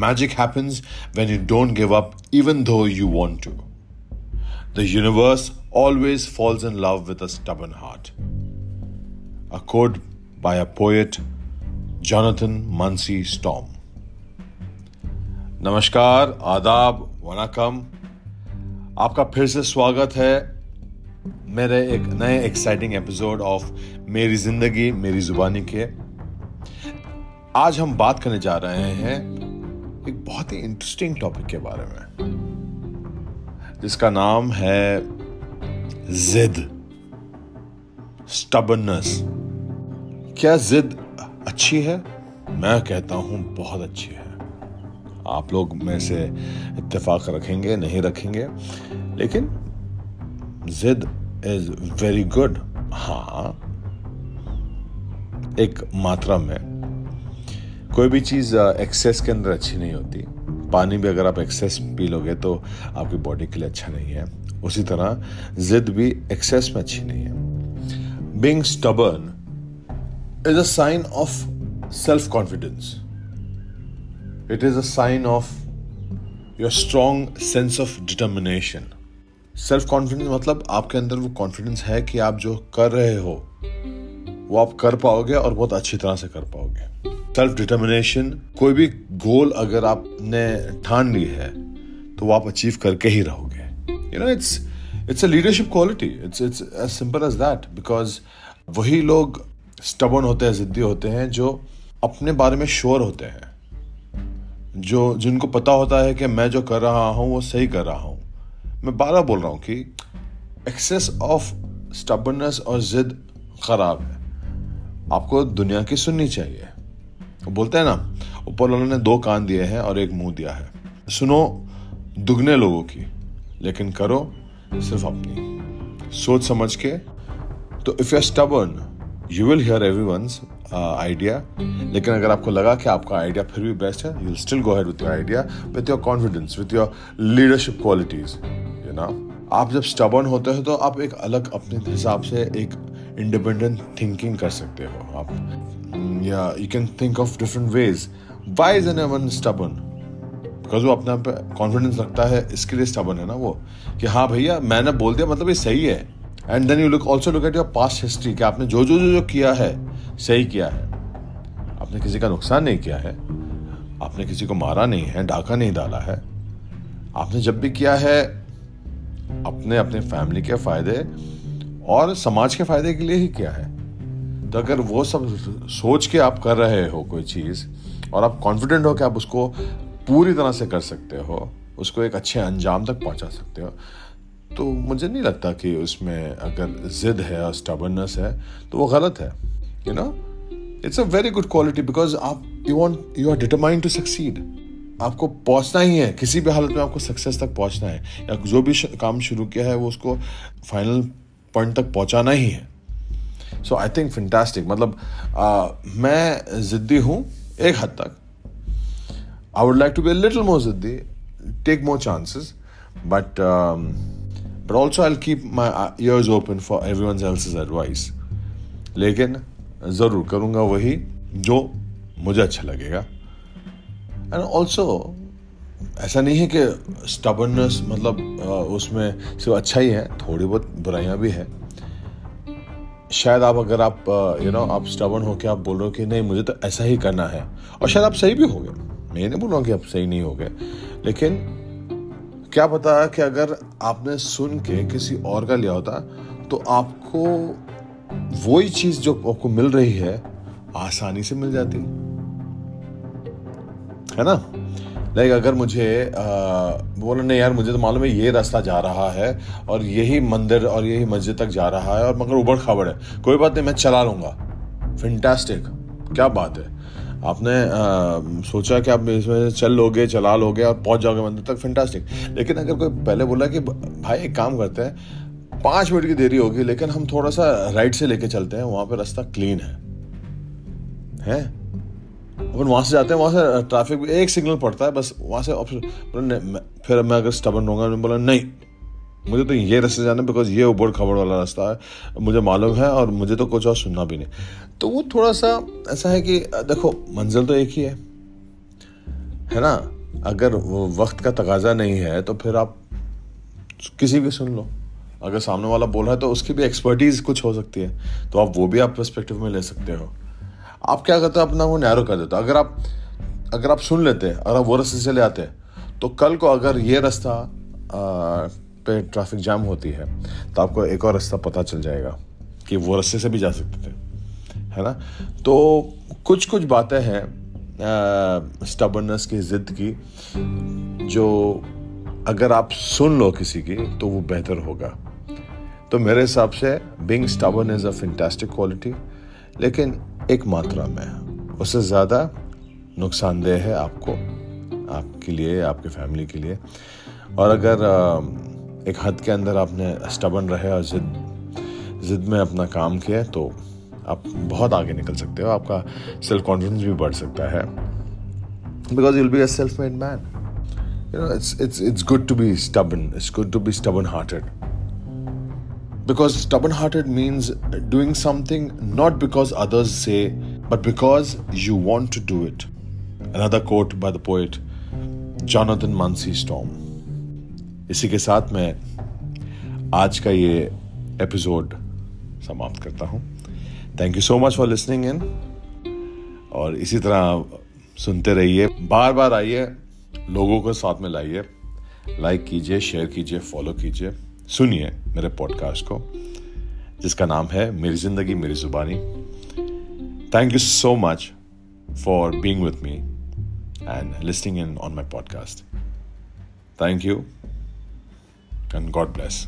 Magic happens when you don't give up even though you want to. The universe always falls in love with a stubborn heart. A quote by a poet, Jonathan Muncy Storm. नमस्कार, आदाब, वनकम। आपका फिर से स्वागत है मेरे एक नए एक्साइटिंग एपिसोड ऑफ मेरी जिंदगी मेरी जुबानी के। आज हम बात करने जा रहे हैं एक बहुत ही इंटरेस्टिंग टॉपिक के बारे में, जिसका नाम है जिद, स्टबर्ननेस। क्या जिद अच्छी है? मैं कहता हूं बहुत अच्छी है। आप लोग में से इत्तेफाक रखेंगे, नहीं रखेंगे, लेकिन जिद इज वेरी गुड। हाँ, एक मात्रा में। कोई भी चीज़ एक्सेस के अंदर अच्छी नहीं होती। पानी भी अगर आप एक्सेस पी लोगे तो आपकी बॉडी के लिए अच्छा नहीं है। उसी तरह जिद भी एक्सेस में अच्छी नहीं है। Being stubborn is a sign of self confidence. It is a sign of your strong sense of determination. Self confidence मतलब आपके अंदर वो confidence है कि आप जो कर रहे हो वो आप कर पाओगे और बहुत अच्छी तरह से कर पाओगे। Self determination, कोई भी गोल अगर आपने ठान ली है तो वो आप अचीव करके ही रहोगे। You know, it's a leadership quality. It's as simple as that. Because वही लोग stubborn होते हैं, जिद्दी होते हैं, जो अपने बारे में श्योर होते हैं, जिनको पता होता है कि मैं जो कर रहा हूँ वो सही कर रहा हूँ। मैं बारह बोल रहा हूँ कि एक्सेस ऑफ स्टबर्ननेस और जिद खराब है। आपको दुनिया की सुननी चाहिए। वो बोलते हैं ना, ऊपर वालों ने दो कान दिए हैं और एक मुंह दिया है। सुनो दुगने लोगों की, लेकिन करो सिर्फ अपनी, सोच समझ के। तो if you are stubborn you will hear everyone's idea, लेकिन अगर आपको लगा कि आपका आइडिया फिर भी बेस्ट है, you will still go ahead with your idea, with your confidence, with your leadership qualities. You know, आप जब स्टबर्न होते हो तो आप एक अलग अपने हिसाब से एक इंडिपेंडेंट थिंकिंग कर सकते हो। आप या you can think of different ways. Why is anyone stubborn? Because वो अपने आप पर कॉन्फिडेंस रखता है, इसके लिए स्टबर्न है ना वो, कि हाँ भैया मैंने बोल दिया मतलब ये सही है। And then you also look at your past history, कि आपने जो जो जो जो किया है सही किया है। आपने किसी का नुकसान नहीं किया है, आपने किसी को मारा नहीं है, डाका नहीं डाला है। आपने जब भी किया है अपने अपने फैमिली के फायदे और समाज के फायदे के लिए ही किया है। तो अगर वो सब सोच के आप कर रहे हो कोई चीज़ और आप कॉन्फिडेंट हो कि आप उसको पूरी तरह से कर सकते हो, उसको एक अच्छे अंजाम तक पहुंचा सकते हो, तो मुझे नहीं लगता कि उसमें अगर जिद है और स्टबर्ननेस है तो वो गलत है। You know, it's a very good quality because you are determined to succeed. आपको पहुंचना ही है, किसी भी हालत में आपको सक्सेस तक पहुंचना है, या जो भी काम शुरू किया है वो उसको फाइनल पॉइंट तक पहुंचाना ही है। So I think fantastic. मतलब मैं जिद्दी हूँ एक हद तक। I would like to be a little more जिद्दी, take more chances, but also I will keep my ears open for everyone else's advice. लेकिन ज़रूर करूँगा वही जो मुझे अच्छा लगेगा। एंड ऑल्सो ऐसा नहीं है कि स्टबर्ननेस मतलब उसमें सिर्फ अच्छा ही है, थोड़ी बहुत बुराइयाँ भी है। शायद आप अगर आप आप स्टबर्न हो के आप बोल रहे हो कि नहीं मुझे तो ऐसा ही करना है, और शायद आप सही भी होगे। मैं ये नहीं बोल रहा हूँ कि आप सही नहीं होगे, लेकिन क्या पता कि अगर आपने सुन के किसी और का लिया होता तो आपको वही चीज जो आपको मिल रही है आसानी से मिल जाती है ना। लाइक अगर मुझे बोलो नहीं यार मुझे तो मालूम है ये रास्ता जा रहा है और यही मंदिर और यही मस्जिद तक जा रहा है, और मगर उबड़ खाबड़ है, कोई बात नहीं मैं चला लूंगा। फैंटास्टिक, क्या बात है। आपने सोचा कि आप इसमें चला लोगे और पहुंच जाओगे मंदिर तक, फैंटास्टिक। लेकिन अगर कोई पहले बोला कि भाई एक काम करते हैं, 5 मिनट की देरी होगी लेकिन हम थोड़ा सा राइट से लेके चलते हैं, वहां पे रास्ता क्लीन है? अपन वहां से जाते हैं, वहां से ट्रैफिक भी एक सिग्नल पड़ता है बस, वहां से फिर मैं अगर स्टबर्न रहूंगा, मैं बोला नहीं मुझे तो ये रास्ते जाना बिकॉज ये उबड़ खाबड़ वाला रास्ता है, मुझे मालूम है और मुझे तो कुछ और सुनना भी नहीं। तो वो थोड़ा सा ऐसा है कि देखो मंजिल तो एक ही है, है ना। अगर वक्त का तकाजा नहीं है तो फिर आप किसी भी सुन लो, अगर सामने वाला बोल रहा है तो उसकी भी एक्सपर्टीज़ कुछ हो सकती है, तो आप वो भी आप पर्सपेक्टिव में ले सकते हो। आप क्या करते हो, अपना वो नैरो कर देते हो। अगर आप सुन लेते हैं, अगर आप वो रास्ते चले आते हैं, तो कल को अगर ये रास्ता पे ट्रैफिक जाम होती है तो आपको एक और रास्ता पता चल जाएगा कि वो रास्ते से भी जा सकते थे, है ना। तो कुछ बातें हैं स्टबर्ननेस की, ज़िद की, जो अगर आप सुन लो किसी की तो वो बेहतर होगा। तो मेरे हिसाब से being stubborn is a fantastic quality, लेकिन एक मात्रा में, उससे ज़्यादा नुकसानदेह है आपको, आपके लिए, आपके फैमिली के लिए। और अगर एक हद के अंदर आपने स्टबर्न रहे और ज़िद में अपना काम किया तो आप बहुत आगे निकल सकते हो, आपका सेल्फ कॉन्फिडेंस भी बढ़ सकता है, because you will be a self made man. You know, it's good to be stubborn, it's good to be stubborn hearted, because stubborn hearted means doing something not because others say but because you want to do it. Another quote by the poet Jonathan Muncy Storm। इसी के साथ मैं आज का ये episode समाप्त करता हूँ। Thank you so much for listening in, और इसी तरह सुनते रहिए, बार बार आइए, लोगों को साथ में लाइए, लाइक कीजिए, शेयर कीजिए, फॉलो कीजिए, सुनिए मेरे पॉडकास्ट को जिसका नाम है मेरी ज़िंदगी मेरी ज़ुबानी। Thank you so much for being with me and listening in on my podcast. Thank you and God bless.